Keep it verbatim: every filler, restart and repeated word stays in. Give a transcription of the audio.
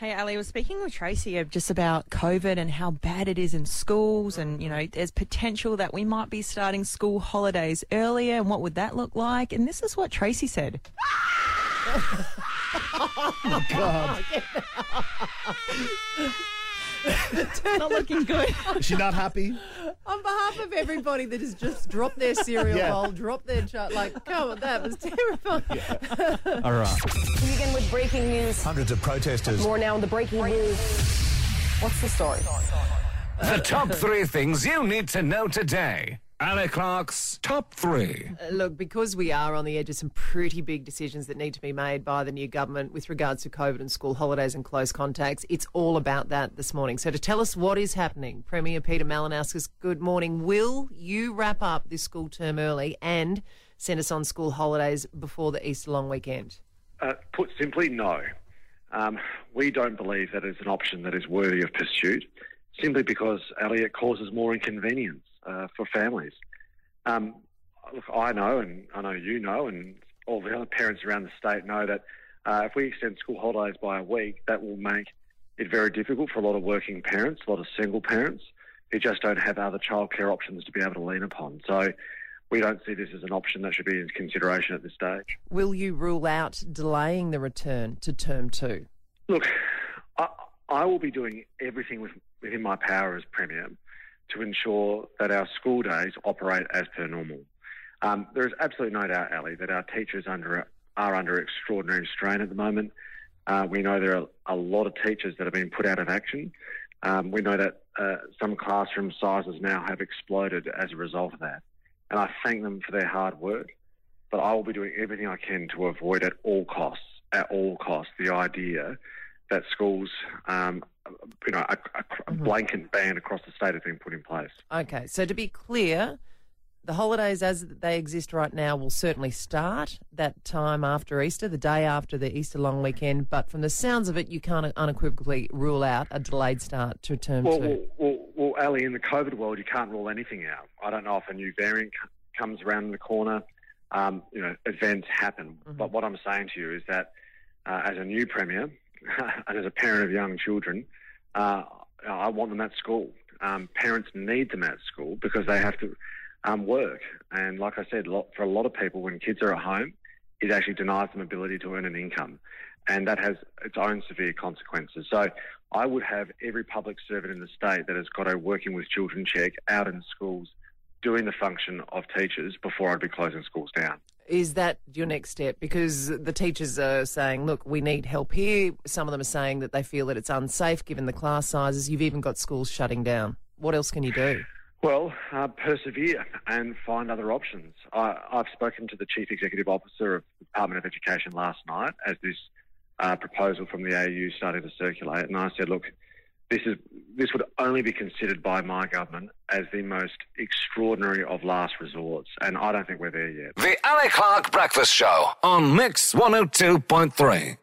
Hey, Ali, I was speaking with Tracy just about COVID and how bad it is in schools, and, you know, there's potential that we might be starting school holidays earlier, and what would that look like? And this is what Tracy said. Oh, my God. Not looking good. Is she not happy? On behalf of everybody that has just dropped their cereal yeah. bowl, dropped their chart, like, come on, that was terrifying. Yeah. All right. We begin with breaking news. Hundreds of protesters. More now on the breaking news. What's the story? The top three things you need to know today. Ali Clark's top three. Uh, look, because we are on the edge of some pretty big decisions that need to be made by the new government with regards to COVID and school holidays and close contacts, it's all about that this morning. So to tell us what is happening, Premier Peter Malinauskas, good morning. Will you wrap up this school term early and send us on school holidays before the Easter long weekend? Uh, put simply, no. Um, we don't believe that is an option that is worthy of pursuit, simply because, Ali, it causes more inconvenience. Uh, for families. Um, look, I know, and I know you know, and all the other parents around the state know that uh, if we extend school holidays by a week, that will make it very difficult for a lot of working parents, a lot of single parents who just don't have other childcare options to be able to lean upon. So we don't see this as an option that should be in consideration at this stage. Will you rule out delaying the return to term two? Look, I, I will be doing everything with, within my power as Premier to ensure that our school days operate as per normal. Um, there is absolutely no doubt, Ali, that our teachers under are under extraordinary strain at the moment. Uh, we know there are a lot of teachers that have been put out of action. Um, we know that uh, some classroom sizes now have exploded as a result of that. And I thank them for their hard work, but I will be doing everything I can to avoid at all costs, at all costs, the idea that schools, um, you know, a, a blanket ban across the state has been put in place. Okay, so to be clear, the holidays as they exist right now will certainly start that time after Easter, the day after the Easter long weekend, but from the sounds of it, you can't unequivocally rule out a delayed start to term well, two. Well, well, well, Ali, in the COVID world, you can't rule anything out. I don't know if a new variant comes around the corner. Um, you know, events happen. Mm-hmm. But what I'm saying to you is that uh, as a new Premier, and as a parent of young children, uh, I want them at school. Um, parents need them at school because they have to um, work. And like I said, for a lot of people, when kids are at home, it actually denies them ability to earn an income. And that has its own severe consequences. So I would have every public servant in the state that has got a working with children check out in schools doing the function of teachers before I'd be closing schools down. Is that your next step? Because the teachers are saying, look, we need help here. Some of them are saying that they feel that it's unsafe given the class sizes. You've even got schools shutting down. What else can you do? Well, uh, persevere and find other options. I, I've spoken to the Chief Executive Officer of the Department of Education last night as this uh, proposal from the A U started to circulate, and I said, look, this is this would only be considered by my government as the most extraordinary of last resorts, and I don't think we're there yet. The Ali Clark Breakfast Show on Mix one oh two point three.